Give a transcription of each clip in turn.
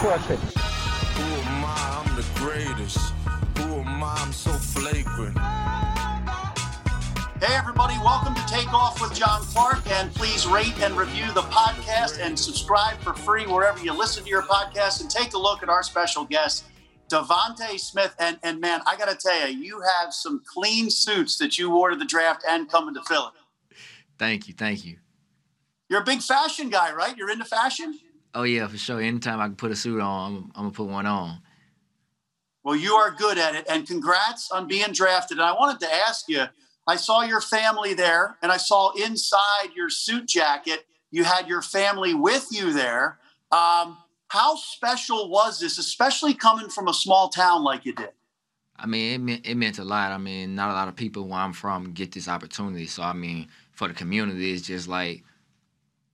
Question. Who am I? I'm the greatest. Who am I? I'm so flagrant. Hey everybody, welcome to Takeoff with John Clark, and please rate and review the podcast and subscribe for free wherever you listen to your podcast, and take a look at our special guest, DeVonta Smith. And man, I gotta tell you, you have some clean suits that you wore to the draft and coming to Philly. Thank you. You're a big fashion guy, right? You're into fashion? Oh, yeah, for sure. Anytime I can put a suit on, I'm going to put one on. Well, you are good at it, and congrats on being drafted. And I wanted to ask you, I saw your family there, and I saw inside your suit jacket, you had your family with you there. How special was this, especially coming from a small town like you did? I mean, it meant a lot. I mean, not a lot of people where I'm from get this opportunity. So, I mean, for the community, it's just like,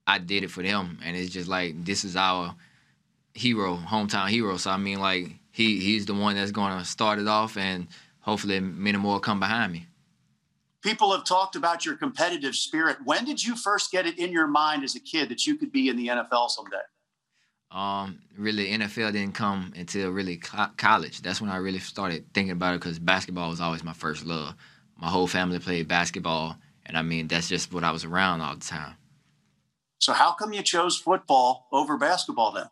I did it for them, and it's just like, this is our hero, hometown hero. So, I mean, like, he's the one that's going to start it off, and hopefully many more come behind me. People have talked about your competitive spirit. When did you first get it in your mind as a kid that you could be in the NFL someday? Really, NFL didn't come until really college. That's when I really started thinking about it, because basketball was always my first love. My whole family played basketball, and, I mean, that's just what I was around all the time. So how come you chose football over basketball then?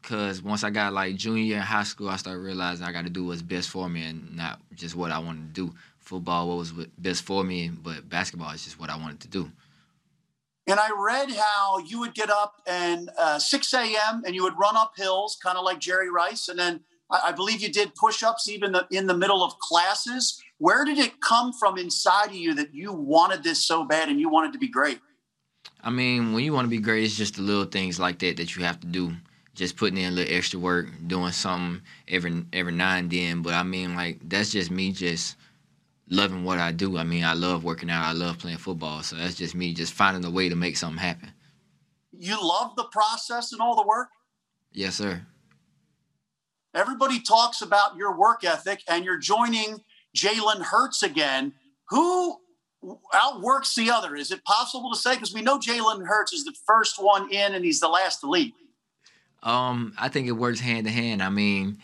Because once I got like junior in high school, I started realizing I got to do what's best for me and not just what I wanted to do. Football was best for me, but basketball is just what I wanted to do. And I read how you would get up and 6 a.m. and you would run up hills, kind of like Jerry Rice. And then I believe you did push-ups even in the middle of classes. Where did it come from inside of you that you wanted this so bad and you wanted to be great? I mean, when you want to be great, it's just the little things like that that you have to do. Just putting in a little extra work, doing something every now and then. But, I mean, like, that's just me just loving what I do. I mean, I love working out. I love playing football. So that's just me just finding a way to make something happen. You love the process and all the work? Yes, sir. Everybody talks about your work ethic, and you're joining Jalen Hurts again. Who outworks the other? Is it possible to say? Because we know Jalen Hurts is the first one in and he's the last to leave. I think it works hand to hand. I mean,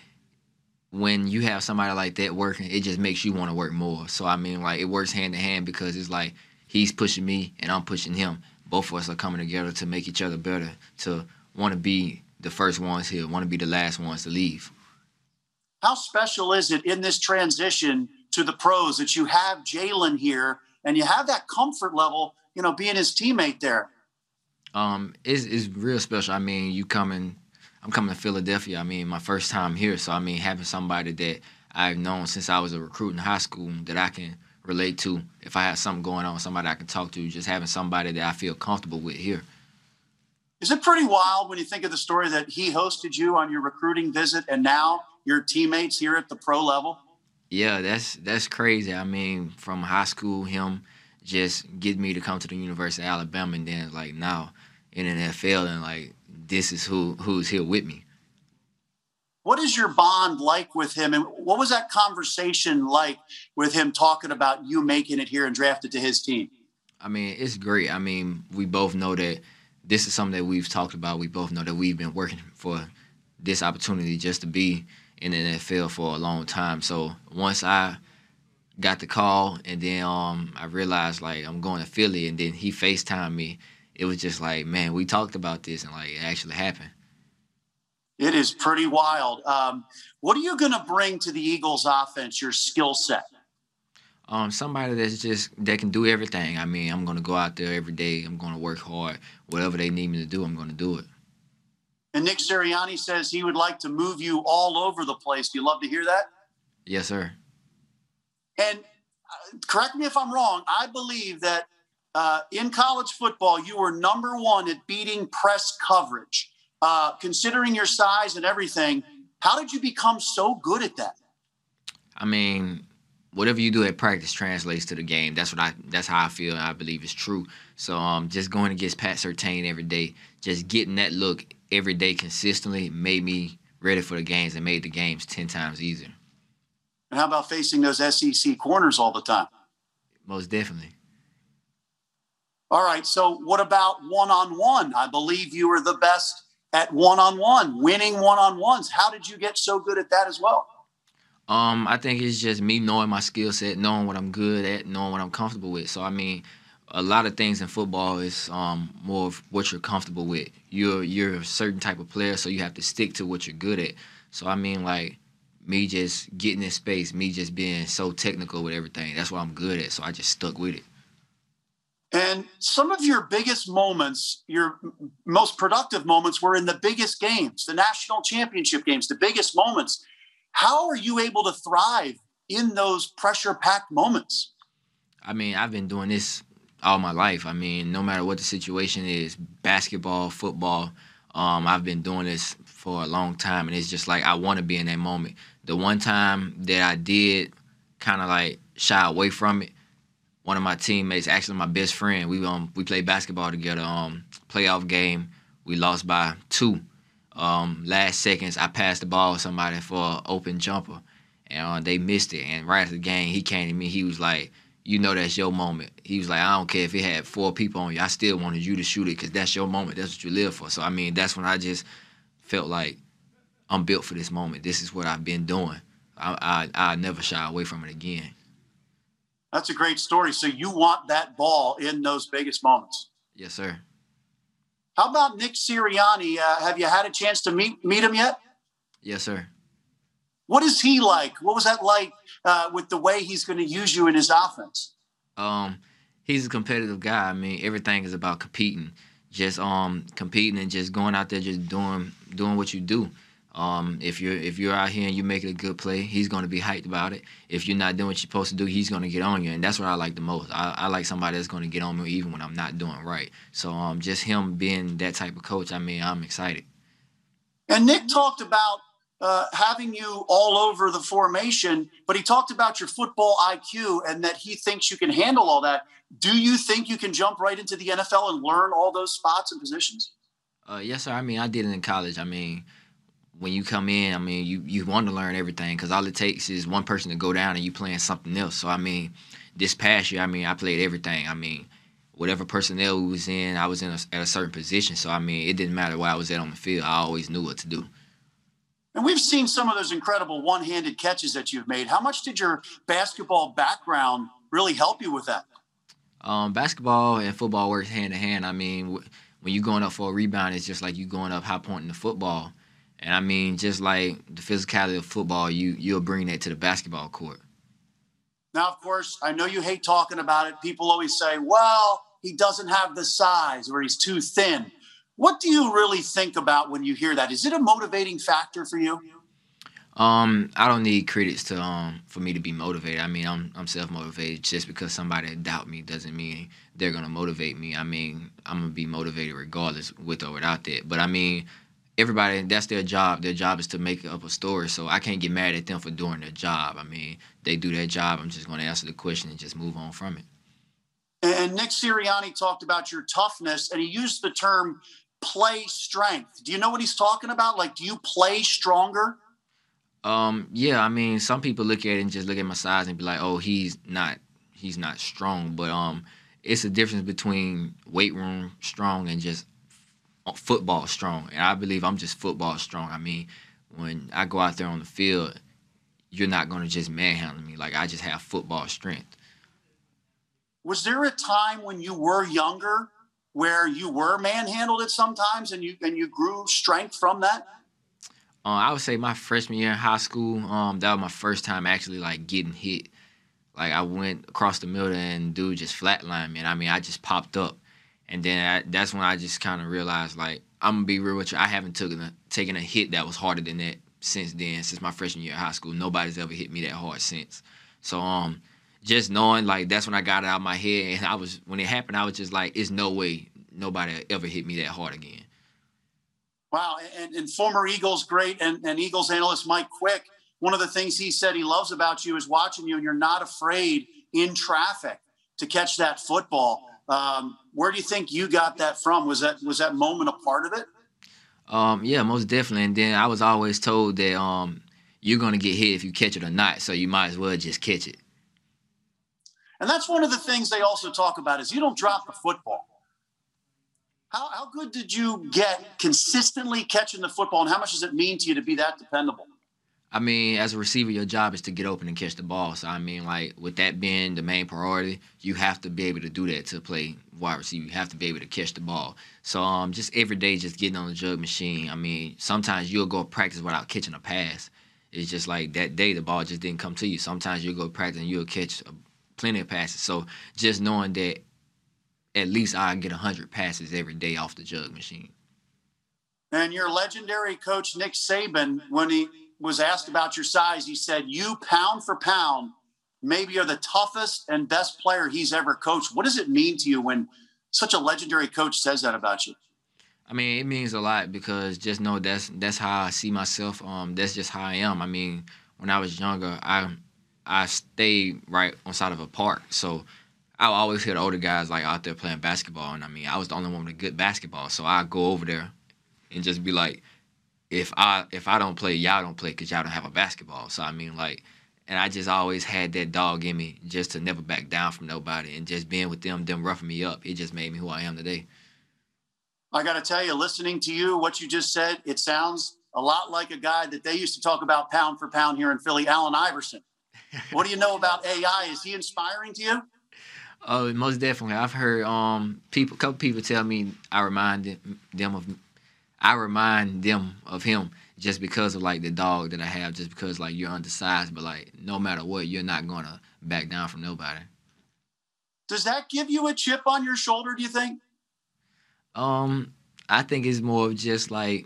when you have somebody like that working, it just makes you want to work more. So, I mean, like, it works hand to hand because it's like he's pushing me and I'm pushing him. Both of us are coming together to make each other better, to want to be the first ones here, want to be the last ones to leave. How special is it in this transition to the pros that you have Jalen here and you have that comfort level, you know, being his teammate there? It's real special. I mean, I'm coming to Philadelphia. I mean, my first time here. So, I mean, having somebody that I've known since I was a recruit in high school that I can relate to. If I have something going on, somebody I can talk to, just having somebody that I feel comfortable with here. Is it pretty wild when you think of the story that he hosted you on your recruiting visit and now your teammates here at the pro level? Yeah, that's crazy. I mean, from high school, him just getting me to come to the University of Alabama, and then like now in the NFL, and like this is who's here with me. What is your bond like with him, and what was that conversation like with him talking about you making it here and drafted to his team? I mean, it's great. I mean, we both know that this is something that we've talked about. We both know that we've been working for this opportunity just to be in the NFL for a long time. So once I got the call and then I realized, like, I'm going to Philly, and then he FaceTimed me, it was just like, man, we talked about this, and, like, it actually happened. It is pretty wild. What are you going to bring to the Eagles offense, your skill set? Somebody that can do everything. I mean, I'm going to go out there every day. I'm going to work hard. Whatever they need me to do, I'm going to do it. And Nick Sirianni says he would like to move you all over the place. Do you love to hear that? Yes, sir. And correct me if I'm wrong. I believe that in college football, you were number one at beating press coverage, considering your size and everything. How did you become so good at that? I mean, whatever you do at practice translates to the game. That's how I feel, and I believe it's true. So just going against Pat Surtain every day, just getting that look every day consistently made me ready for the games and made the games 10 times easier. And how about facing those SEC corners all the time? Most definitely. All right, so what about one-on-one? I believe you were the best at one-on-one, winning one-on-ones. How did you get so good at that as well? I think it's just me knowing my skill set, knowing what I'm good at, knowing what I'm comfortable with. So, I mean, a lot of things in football is more of what you're comfortable with. You're a certain type of player, so you have to stick to what you're good at. So, I mean, like, me just getting in space, me just being so technical with everything, that's what I'm good at, so I just stuck with it. And some of your biggest moments, your most productive moments, were in the biggest games, the national championship games, the biggest moments. How are you able to thrive in those pressure-packed moments? I mean, I've been doing this all my life. I mean, no matter what the situation is, basketball, football, I've been doing this for a long time, and it's just like I want to be in that moment. The one time that I did kind of like shy away from it, one of my teammates, actually my best friend, we played basketball together. Playoff game, we lost by 2. Last seconds, I passed the ball to somebody for an open jumper, and they missed it. And right after the game, he came to me. He was like, "You know that's your moment." He was like, "I don't care if it had 4 people on you. I still wanted you to shoot it because that's your moment. That's what you live for." So, I mean, that's when I just felt like I'm built for this moment. This is what I've been doing. I'll never shy away from it again. That's a great story. So you want that ball in those biggest moments? Yes, sir. How about Nick Sirianni? Have you had a chance to meet him yet? Yes, sir. What is he like? What was that like with the way he's going to use you in his offense? He's a competitive guy. I mean, everything is about competing. Just competing and just going out there, just doing what you do. If you're out here and you're making a good play, he's going to be hyped about it. If you're not doing what you're supposed to do, he's going to get on you, and that's what I like the most. I like somebody that's going to get on me even when I'm not doing right. So just him being that type of coach, I mean, I'm excited. And Nick talked about having you all over the formation, but he talked about your football IQ and that he thinks you can handle all that. Do you think you can jump right into the NFL and learn all those spots and positions? Yes, sir. I mean, I did it in college. I mean, when you come in, I mean, you want to learn everything because all it takes is one person to go down and you playing something else. So, I mean, this past year, I mean, I played everything. I mean, whatever personnel we was in, I was in at a certain position. So, I mean, it didn't matter where I was at on the field. I always knew what to do. And we've seen some of those incredible one-handed catches that you've made. How much did your basketball background really help you with that? Basketball and football works hand-in-hand. I mean, when you're going up for a rebound, it's just like you going up high-pointing the football. And, I mean, just like the physicality of football, you'll bring that to the basketball court. Now, of course, I know you hate talking about it. People always say, well, he doesn't have the size or he's too thin. What do you really think about when you hear that? Is it a motivating factor for you? I don't need critics to for me to be motivated. I mean, I'm self-motivated. Just because somebody doubt me doesn't mean they're going to motivate me. I mean, I'm going to be motivated regardless with or without that. But, I mean, everybody, that's their job. Their job is to make up a story, so I can't get mad at them for doing their job. I mean, they do their job. I'm just going to answer the question and just move on from it. And Nick Sirianni talked about your toughness, and he used the term play strength. Do you know what he's talking about? Like, do you play stronger? Yeah, I mean, some people look at it and just look at my size and be like, oh, he's not strong. But it's a difference between weight room strong and just football strong, and I believe I'm just football strong. I mean, when I go out there on the field, you're not going to just manhandle me. Like, I just have football strength. Was there a time when you were younger where you were manhandled at sometimes and you grew strength from that? I would say my freshman year in high school, that was my first time actually, like, getting hit. Like, I went across the middle and dude just flatlined me, and I mean, I just popped up. And then that's when I just kind of realized, like, I'm going to be real with you. I haven't taken a hit that was harder than that since then, since my freshman year of high school. Nobody's ever hit me that hard since. So just knowing, like, that's when I got it out of my head. And I was, when it happened, I was just like, it's no way nobody ever hit me that hard again. Wow. And former Eagles great and Eagles analyst Mike Quick, one of the things he said he loves about you is watching you, and you're not afraid in traffic to catch that football. Where do you think you got that from? Was that moment a part of it? Yeah, most definitely. And then I was always told that you're going to get hit if you catch it or not, so you might as well just catch it. And that's one of the things they also talk about is you don't drop the football. How good did you get consistently catching the football, and how much does it mean to you to be that dependable? I mean, as a receiver, your job is to get open and catch the ball. So, I mean, like, with that being the main priority, you have to be able to do that to play wide receiver. You have to be able to catch the ball. So, just every day just getting on the jug machine. I mean, sometimes you'll go practice without catching a pass. It's just like that day the ball just didn't come to you. Sometimes you'll go practice and you'll catch plenty of passes. So, just knowing that at least I get 100 passes every day off the jug machine. And your legendary coach, Nick Saban, when he was asked about your size, he said, you pound for pound, maybe are the toughest and best player he's ever coached. What does it mean to you when such a legendary coach says that about you? I mean, it means a lot because just know that's how I see myself. That's just how I am. I mean, when I was younger, I stayed right on side of a park. So I always hear the older guys like out there playing basketball. And I mean, I was the only one with a good basketball. So I go over there and just be like, If I don't play, y'all don't play because y'all don't have a basketball. So, I mean, like, and I just always had that dog in me just to never back down from nobody. And just being with them roughing me up, it just made me who I am today. I got to tell you, listening to you, what you just said, it sounds a lot like a guy that they used to talk about pound for pound here in Philly, Allen Iverson. What do you know about AI? Is he inspiring to you? Oh, most definitely. I've heard a couple people tell me I remind them of him just because of, like, the dog that I have, just because, like, you're undersized, but, like, no matter what, you're not going to back down from nobody. Does that give you a chip on your shoulder, do you think? I think it's more of just, like,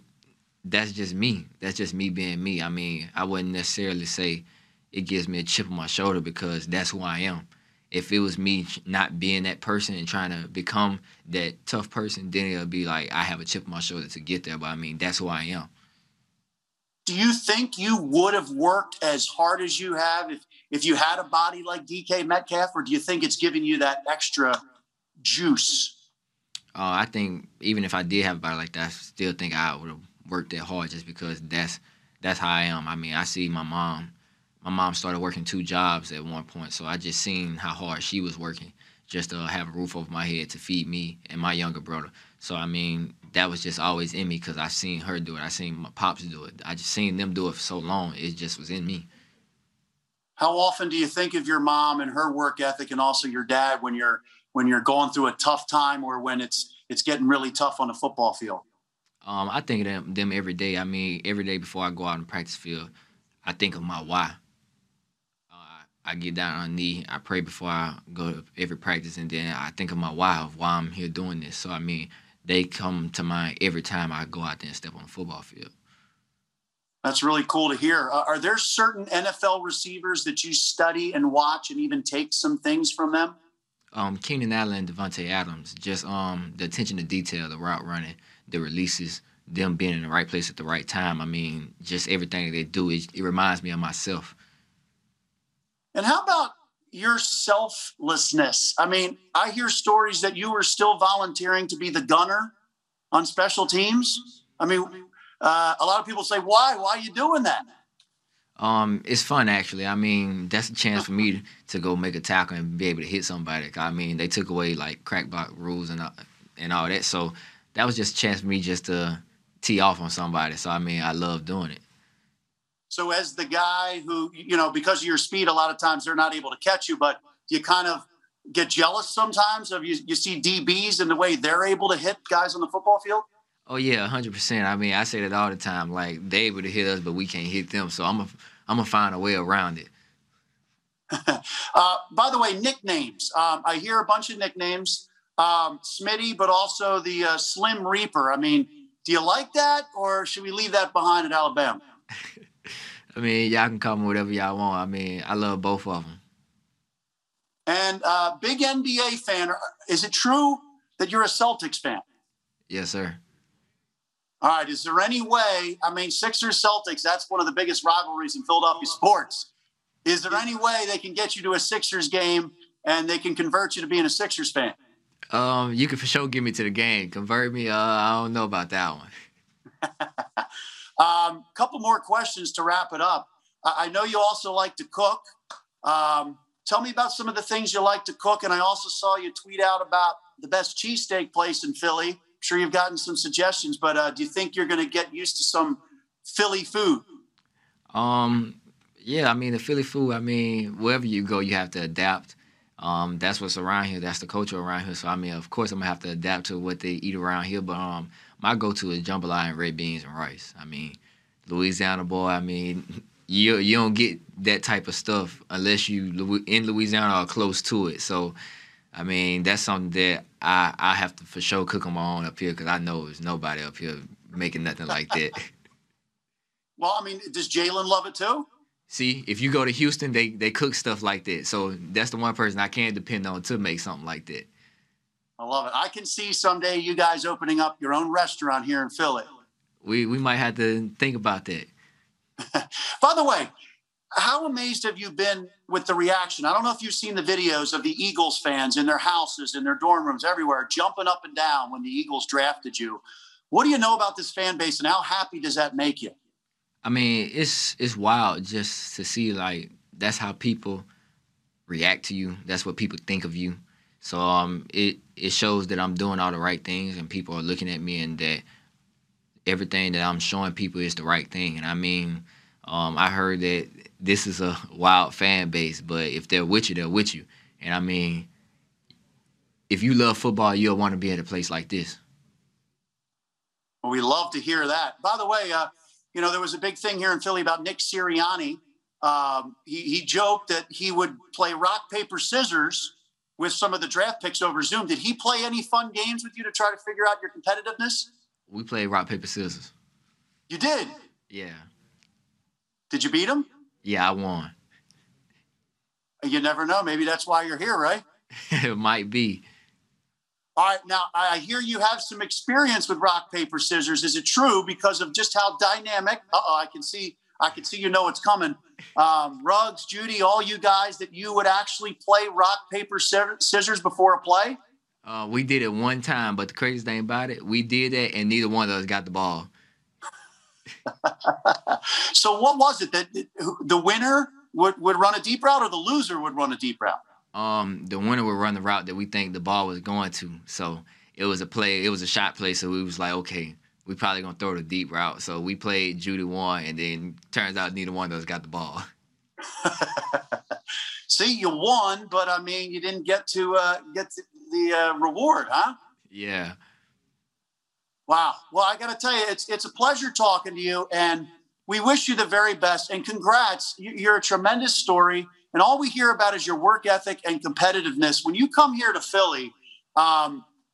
that's just me. That's just me being me. I mean, I wouldn't necessarily say it gives me a chip on my shoulder because that's who I am. If it was me not being that person and trying to become that tough person, then it'll be like I have a chip on my shoulder to get there. But, I mean, that's who I am. Do you think you would have worked as hard as you have if you had a body like DK Metcalf, or do you think it's giving you that extra juice? I think even if I did have a body like that, I still think I would have worked that hard just because that's how I am. I mean, I see my mom. My mom started working 2 jobs at one point, so I just seen how hard she was working just to have a roof over my head to feed me and my younger brother. So, I mean, that was just always in me because I seen her do it. I seen my pops do it. I just seen them do it for so long. It just was in me. How often do you think of your mom and her work ethic and also your dad when you're going through a tough time or when it's getting really tough on the football field? I think of them every day. I mean, every day before I go out on the practice field, I think of my why. I get down on a knee, I pray before I go to every practice, and then I think of my why, of why I'm here doing this. So, I mean, they come to mind every time I go out there and step on the football field. That's really cool to hear. Are there certain NFL receivers that you study and watch and even take some things from them? Keenan Allen and Davante Adams, just the attention to detail, the route running, the releases, them being in the right place at the right time. I mean, just everything they do, it reminds me of myself. And how about your selflessness? I mean, I hear stories that you were still volunteering to be the gunner on special teams. I mean, a lot of people say, why? Why are you doing that? It's fun, actually. I mean, that's a chance for me to go make a tackle and be able to hit somebody. I mean, they took away, like, crack block rules and all that. So that was just a chance for me just to tee off on somebody. So, I mean, I love doing it. So as the guy who, you know, because of your speed, a lot of times they're not able to catch you, but you kind of get jealous sometimes of you see DBs and the way they're able to hit guys on the football field? Oh, yeah, 100%. I mean, I say that all the time. Like, they're able to hit us, but we can't hit them. So I'm gonna find a way around it. By the way, nicknames. I hear a bunch of nicknames. Smitty, but also the Slim Reaper. I mean, do you like that, or should we leave that behind at Alabama? I mean, y'all can call me whatever y'all want. I mean, I love both of them. And big NBA fan, is it true that you're a Celtics fan? Yes, sir. All right. Is there any way, I mean, Sixers Celtics, that's one of the biggest rivalries in Philadelphia sports. Is there any way they can get you to a Sixers game and they can convert you to being a Sixers fan? You can for sure get me to the game. Convert me. I don't know about that one. Couple more questions to wrap it up. I know you also like to cook. Tell me about some of the things you like to cook. And I also saw you tweet out about the best cheesesteak place in Philly. I'm sure you've gotten some suggestions, but do you think you're going to get used to some Philly food? Yeah, I mean, the Philly food, I mean, wherever you go, you have to adapt. That's what's around here. That's the culture around here. So, I mean, of course, I'm going to have to adapt to what they eat around here. But my go-to is jambalaya and red beans and rice. I mean, Louisiana boy, I mean, you don't get that type of stuff unless you in Louisiana or close to it. So, I mean, that's something that I have to for sure cook on my own up here because I know there's nobody up here making nothing like that. Well, I mean, does Jalen love it too? See, if you go to Houston, they cook stuff like that. So that's the one person I can depend on to make something like that. I love it. I can see someday you guys opening up your own restaurant here in Philly. We might have to think about that. By the way, how amazed have you been with the reaction? I don't know if you've seen the videos of the Eagles fans in their houses, in their dorm rooms, everywhere, jumping up and down when the Eagles drafted you. What do you know about this fan base, and how happy does that make you? I mean, it's wild just to see, like, that's how people react to you. That's what people think of you. So it shows that I'm doing all the right things and people are looking at me and that everything that I'm showing people is the right thing. And, I mean, I heard that this is a wild fan base, but if they're with you, they're with you. And, I mean, if you love football, you'll want to be at a place like this. Well, we love to hear that. By the way, you know, there was a big thing here in Philly about Nick Sirianni. He joked that he would play rock, paper, scissors with some of the draft picks over Zoom. Did he play any fun games with you to try to figure out your competitiveness? We played rock, paper, scissors. You did? Yeah. Did you beat him? Yeah, I won. You never know. Maybe that's why you're here, right? It might be. All right, now, I hear you have some experience with rock, paper, scissors. Is it true because of just how dynamic? Uh-oh, I can see you know it's coming. Ruggs, Judy, all you guys, that you would actually play rock, paper, scissors before a play? We did it one time, but the craziest thing about it, we did that and neither one of us got the ball. So what was it? That the winner would run a deep route or the loser would run a deep route? The winner would run the route that we think the ball was going to. So it was a play. It was a shot play. So we was like, okay, we probably going to throw the deep route. So we played Judy one, and then turns out neither one of us got the ball. See, you won, but, I mean, you didn't get to the reward, huh? Yeah. Wow. Well, I got to tell you, it's a pleasure talking to you, and we wish you the very best. And congrats. You're a tremendous story. And all we hear about is your work ethic and competitiveness. When you come here to Philly,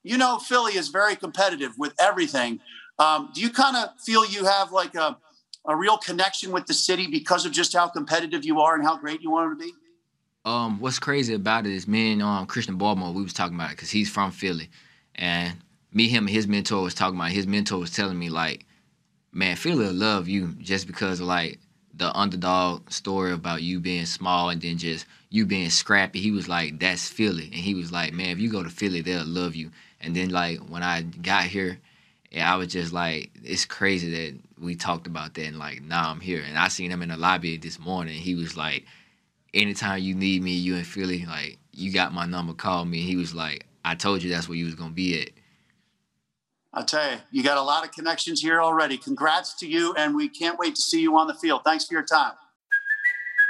you know Philly is very competitive with everything. Do you kind of feel you have like a real connection with the city because of just how competitive you are and how great you want to be? What's crazy about it is me and Christian Baldwin, we was talking about it because he's from Philly. And me, him, and his mentor was talking about it. His mentor was telling me, like, man, Philly will love you just because of, like, the underdog story about you being small and then just you being scrappy. He was like, that's Philly. And he was like, man, if you go to Philly, they'll love you. And then, like, when I got here, I was just like, it's crazy that we talked about that. And, like, now I'm here. And I seen him in the lobby this morning. He was like, anytime you need me, you in Philly, like, you got my number, call me. And he was like, I told you that's where you was going to be at. I'll tell you, you got a lot of connections here already. Congrats to you, and we can't wait to see you on the field. Thanks for your time.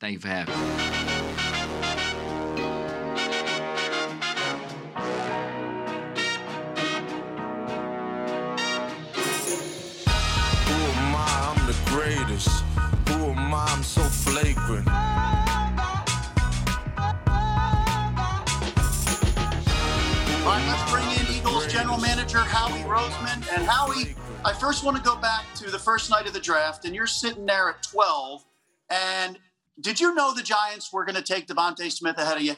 Thank you for having me. Who am I? I'm so flagrant. All right, let's bring in Eagles general manager Howie Roseman. And Howie, I first want to go back to the first night of the draft, and you're sitting there at 12. And did you know the Giants were going to take DeVonta Smith ahead of you?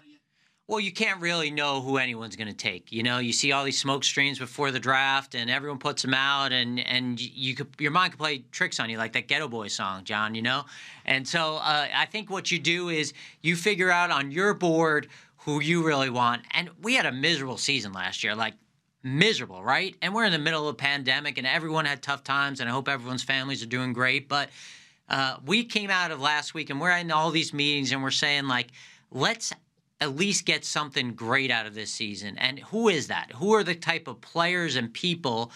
Well, you can't really know who anyone's going to take. You know, you see all these smoke screens before the draft, and everyone puts them out, and you could, your mind could play tricks on you, like that Ghetto Boy song, John, you know? And so I think what you do is you figure out on your board who you really want. And we had a miserable season last year, like miserable, right? And we're in the middle of a pandemic, and everyone had tough times, and I hope everyone's families are doing great. But we came out of last week, and we're in all these meetings, and we're saying, like, let's at least get something great out of this season. And who is that? Who are the type of players and people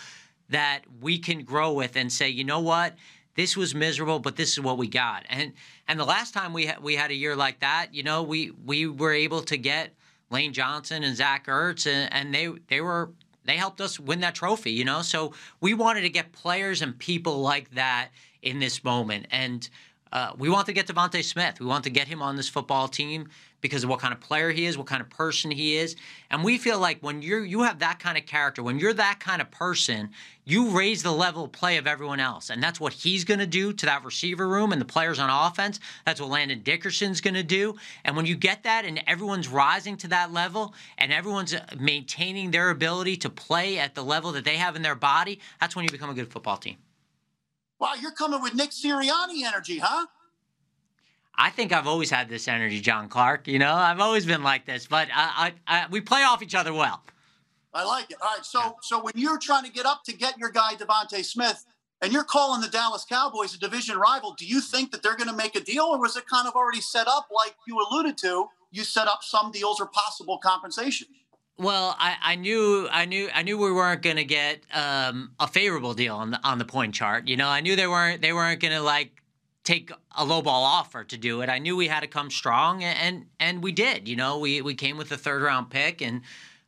that we can grow with and say, you know what, this was miserable, but this is what we got. And the last time we had a year like that, you know, we were able to get Lane Johnson and Zach Ertz, and they helped us win that trophy, you know? So we wanted to get players and people like that in this moment. And we want to get DeVonta Smith. We want to get him on this football team because of what kind of player he is, what kind of person he is. And we feel like when you have that kind of character, when you're that kind of person, you raise the level of play of everyone else. And that's what he's going to do to that receiver room and the players on offense. That's what Landon Dickerson's going to do. And when you get that and everyone's rising to that level and everyone's maintaining their ability to play at the level that they have in their body, that's when you become a good football team. Wow, you're coming with Nick Sirianni energy, huh? I think I've always had this energy, John Clark. You know, I've always been like this, but we play off each other well. I like it. All right, so when you're trying to get up to get your guy DeVonta Smith, and you're calling the Dallas Cowboys a division rival, do you think that they're going to make a deal, or was it kind of already set up like you alluded to? You set up some deals or possible compensation. Well, I knew we weren't going to get a favorable deal on the point chart. You know, I knew they weren't going to like take a lowball offer to do it. I knew we had to come strong, and we did. You know, we came with a third round pick, and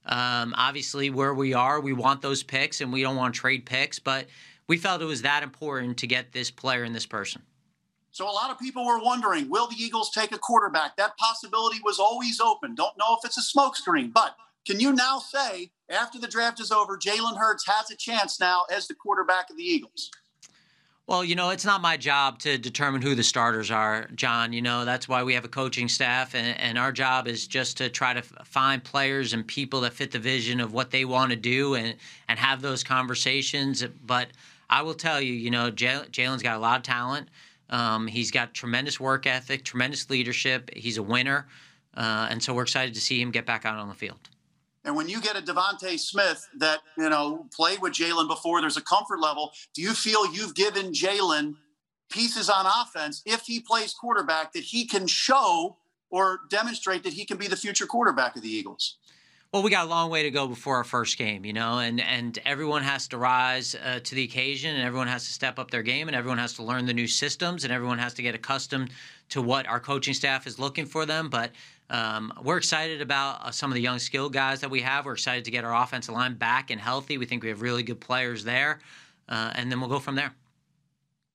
obviously where we are, we want those picks, and we don't want to trade picks. But we felt it was that important to get this player and this person. So a lot of people were wondering, will the Eagles take a quarterback? That possibility was always open. Don't know if it's a smokescreen, but can you now say, after the draft is over, Jalen Hurts has a chance now as the quarterback of the Eagles? Well, you know, it's not my job to determine who the starters are, John. You know, that's why we have a coaching staff, and our job is just to try to find players and people that fit the vision of what they want to do and have those conversations. But I will tell you, you know, Jalen's got a lot of talent. He's got tremendous work ethic, tremendous leadership. He's a winner, and so we're excited to see him get back out on the field. And when you get a DeVonta Smith that, you know, played with Jalen before, there's a comfort level. Do you feel you've given Jalen pieces on offense, if he plays quarterback, that he can show or demonstrate that he can be the future quarterback of the Eagles? Well, we got a long way to go before our first game, you know, and everyone has to rise to the occasion, and everyone has to step up their game, and everyone has to learn the new systems, and everyone has to get accustomed to what our coaching staff is looking for them. But we're excited about some of the young skilled guys that we have. We're excited to get our offensive line back and healthy. We think we have really good players there, and then we'll go from there.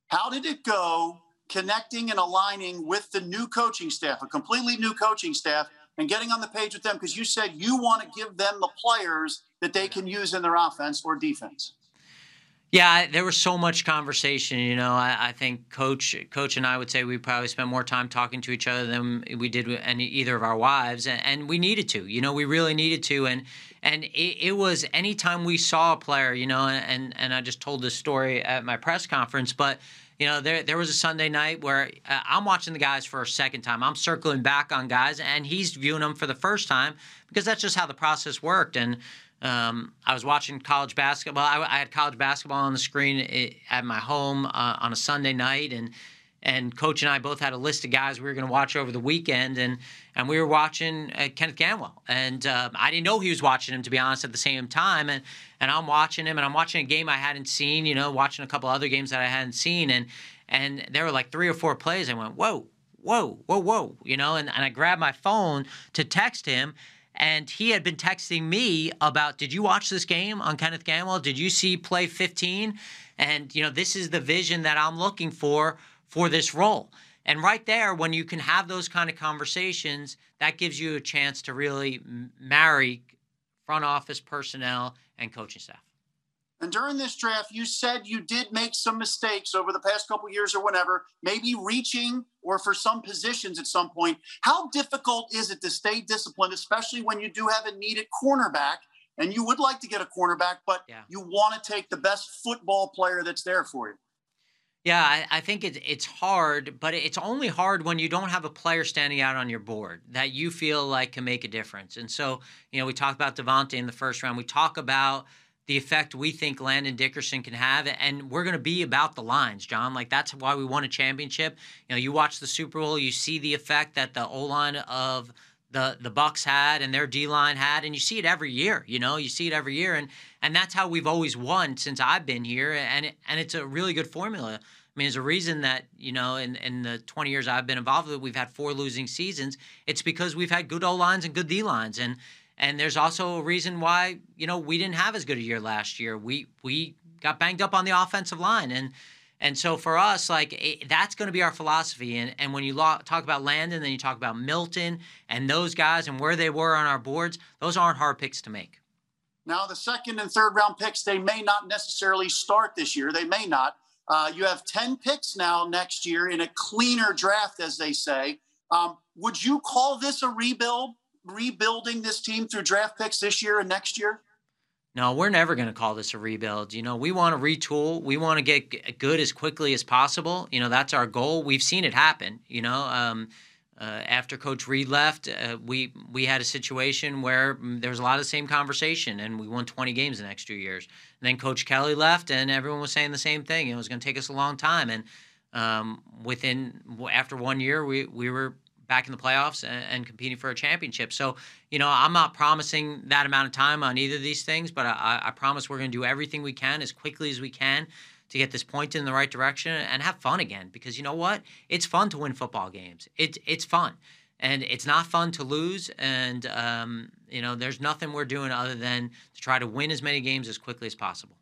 How did it go connecting and aligning with the new coaching staff, a completely new coaching staff, and getting on the page with them? Because you said you want to give them the players that they can use in their offense or defense. Yeah, there was so much conversation, you know. I think Coach and I would say we probably spent more time talking to each other than we did with either of our wives, and we needed to. You know, we really needed to, and it was any time we saw a player, you know, and I just told this story at my press conference, but, you know, there was a Sunday night where I'm watching the guys for a second time. I'm circling back on guys, and he's viewing them for the first time because that's just how the process worked, and I was watching college basketball. I had college basketball on the screen at my home on a Sunday night, and And Coach and I both had a list of guys we were going to watch over the weekend, and we were watching Kenneth Gamble. And I didn't know he was watching him, to be honest, at the same time. And I'm watching him, and I'm watching a game I hadn't seen, you know, watching a couple other games that I hadn't seen. And there were like 3 or 4 plays. I went, whoa, you know, and I grabbed my phone to text him. And he had been texting me about, did you watch this game on Kenneth Gamble? Did you see play 15? And, you know, this is the vision that I'm looking for this role. And right there, when you can have those kind of conversations, that gives you a chance to really marry front office personnel and coaching staff. And during this draft, you said you did make some mistakes over the past couple of years or whatever, maybe reaching or for some positions at some point. How difficult is it to stay disciplined, especially when you do have a needed cornerback and you would like to get a cornerback, but you want to take the best football player that's there for you? Yeah, I think it's hard, but it's only hard when you don't have a player standing out on your board that you feel like can make a difference. And so, you know, we talk about Davante in the first round. We talk about the effect we think Landon Dickerson can have, and we're going to be about the lines, John. Like, that's why we won a championship. You know, you watch the Super Bowl, you see the effect that the O-line of the Bucs had and their D-line had, and you see it every year, you know? You see it every year, and that's how we've always won since I've been here, and it's a really good formula. I mean, there's a reason that, you know, in the 20 years I've been involved with it, we've had 4 losing seasons. It's because we've had good O-lines and good D-lines, and there's also a reason why, you know, we didn't have as good a year last year. We got banged up on the offensive line, and so for us, like, that's going to be our philosophy. And when you talk about Landon, then you talk about Milton and those guys and where they were on our boards, those aren't hard picks to make. Now, the second and third round picks, they may not necessarily start this year. They may not. You have 10 picks now next year in a cleaner draft, as they say. Would you call this a rebuild? Rebuilding this team through draft picks this year and next year? No, we're never going to call this a rebuild. You know, we want to retool. We want to get good as quickly as possible. You know, that's our goal. We've seen it happen. You know, after Coach Reed left, we had a situation where there was a lot of the same conversation, and we won 20 games the next 2 years. And then Coach Kelly left, and everyone was saying the same thing. It was going to take us a long time. And after 1 year, we were back in the playoffs and competing for a championship. So, you know, I'm not promising that amount of time on either of these things, but I promise we're going to do everything we can as quickly as we can to get this point in the right direction and have fun again. Because you know what? It's fun to win football games. It's fun. And it's not fun to lose. And, you know, there's nothing we're doing other than to try to win as many games as quickly as possible.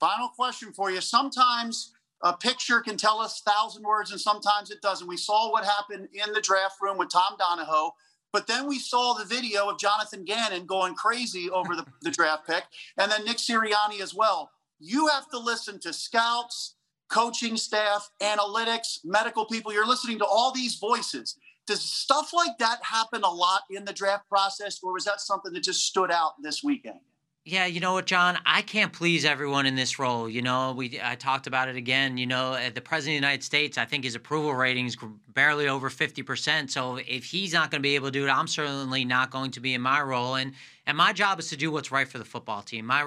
Final question for you. Sometimes a picture can tell us 1,000 words, and sometimes it doesn't. We saw what happened in the draft room with Tom Donahoe, but then we saw the video of Jonathan Gannon going crazy over the draft pick, and then Nick Sirianni as well. You have to listen to scouts, coaching staff, analytics, medical people. You're listening to all these voices. Does stuff like that happen a lot in the draft process, or was that something that just stood out this weekend? Yeah, you know what, John? I can't please everyone in this role. You know, I talked about it again. You know, the President of the United States, I think his approval rating is barely over 50%. So if he's not going to be able to do it, I'm certainly not going to be in my role. And my job is to do what's right for the football team. My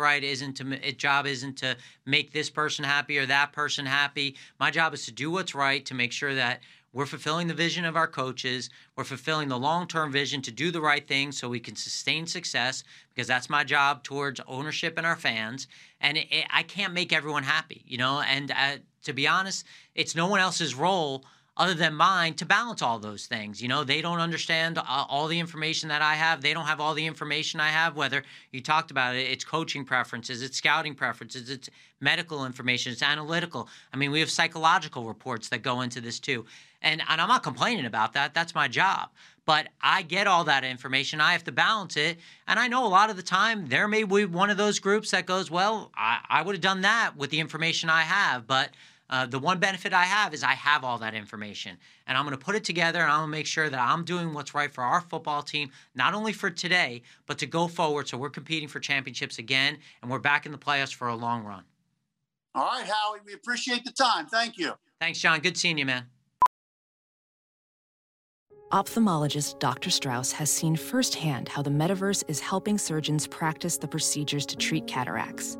job isn't to make this person happy or that person happy. My job is to do what's right to make sure that we're fulfilling the vision of our coaches. We're fulfilling the long-term vision to do the right thing so we can sustain success, because that's my job towards ownership and our fans. And I can't make everyone happy, you know. And to be honest, it's no one else's role other than mine to balance all those things. You know, they don't understand all the information that I have. They don't have all the information I have, whether you talked about it, it's coaching preferences, it's scouting preferences, it's medical information, it's analytical. I mean, we have psychological reports that go into this too. And I'm not complaining about that. That's my job. But I get all that information. I have to balance it. And I know a lot of the time there may be one of those groups that goes, well, I would have done that with the information I have, but the one benefit I have is I have all that information, and I'm going to put it together, and I'm going to make sure that I'm doing what's right for our football team, not only for today, but to go forward, so we're competing for championships again, and we're back in the playoffs for a long run. All right, Howie, we appreciate the time. Thank you. Thanks, John. Good seeing you, man. Ophthalmologist Dr. Strauss has seen firsthand how the metaverse is helping surgeons practice the procedures to treat cataracts.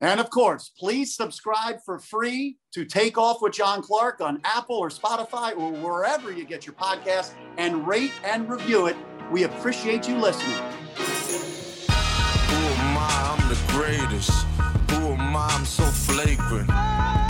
And of course, please subscribe for free to Take Off with John Clark on Apple or Spotify or wherever you get your podcast, and rate and review it. We appreciate you listening. Who am I? I'm the greatest. Who am I? I'm so flagrant.